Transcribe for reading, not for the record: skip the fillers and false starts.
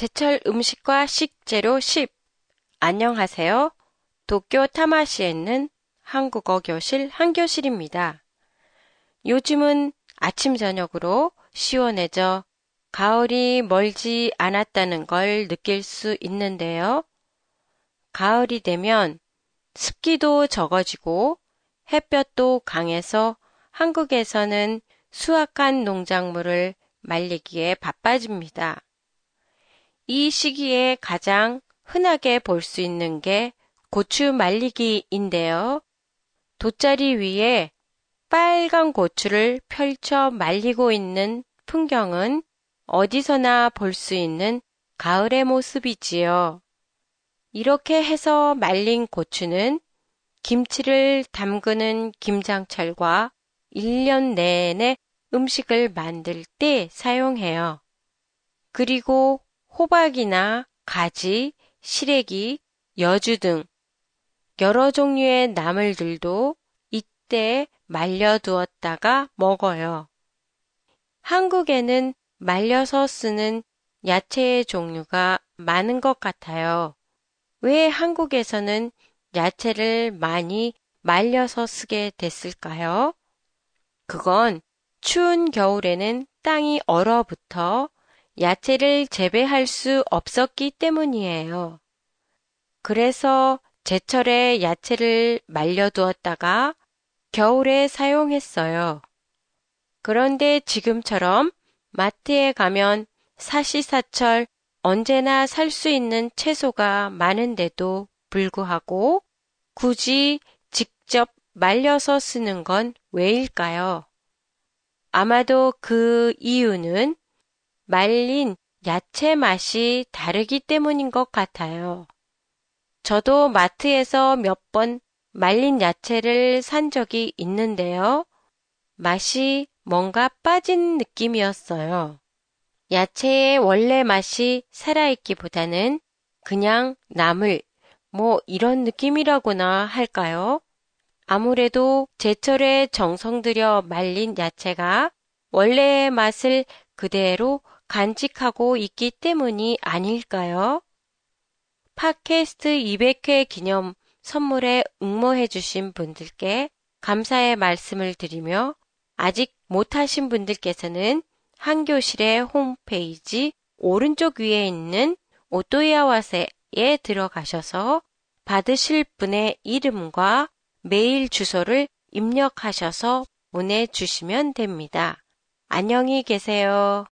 제철 음식과 식재료 10. 안녕하세요. 도쿄 타마시에 있는 한국어 교실 한교실입니다. 요즘은 아침 저녁으로 시원해져 가을이 멀지 않았다는 걸 느낄 수 있는데요. 가을이 되면 습기도 적어지고 햇볕도 강해서 한국에서는 수확한 농작물을 말리기에 바빠집니다. 이 시기에 가장 흔하게 볼 수 있는 게 고추 말리기인데요. 돗자리 위에 빨간 고추를 펼쳐 말리고 있는 풍경은 어디서나 볼 수 있는 가을의 모습이지요. 이렇게 해서 말린 고추는 김치를 담그는 김장철과 1년 내내 음식을 만들 때 사용해요. 그리고 호박이나 가지, 시래기, 여주 등 여러 종류의 나물들도 이때 말려두었다가 먹어요. 한국에는 말려서 쓰는 야채의 종류가 많은 것 같아요. 왜 한국에서는 야채를 많이 말려서 쓰게 됐을까요? 그건 추운 겨울에는 땅이 얼어붙어 야채를 재배할 수 없었기 때문이에요. 그래서 제철에 야채를 말려두었다가 겨울에 사용했어요. 그런데 지금처럼 마트에 가면 사시사철 언제나 살 수 있는 채소가 많은데도 불구하고 굳이 직접 말려서 쓰는 건 왜일까요? 아마도 그 이유는 말린 야채 맛이 다르기 때문인 것 같아요. 저도 마트에서 몇 번 말린 야채를 산 적이 있는데요. 맛이 뭔가 빠진 느낌이었어요. 야채의 원래 맛이 살아있기보다는 그냥 나물, 이런 느낌이라고나 할까요? 아무래도 제철에 정성 들여 말린 야채가 원래의 맛을 그대로 간직하고 있기 때문이 아닐까요? 팟캐스트 200회 기념 선물에 응모해 주신 분들께 감사의 말씀을 드리며 아직 못하신 분들께서는 한교실의 홈페이지 오른쪽 위에 있는 오토야와세에 들어가셔서 받으실 분의 이름과 메일 주소를 입력하셔서 보내주시면 됩니다. 안녕히 계세요.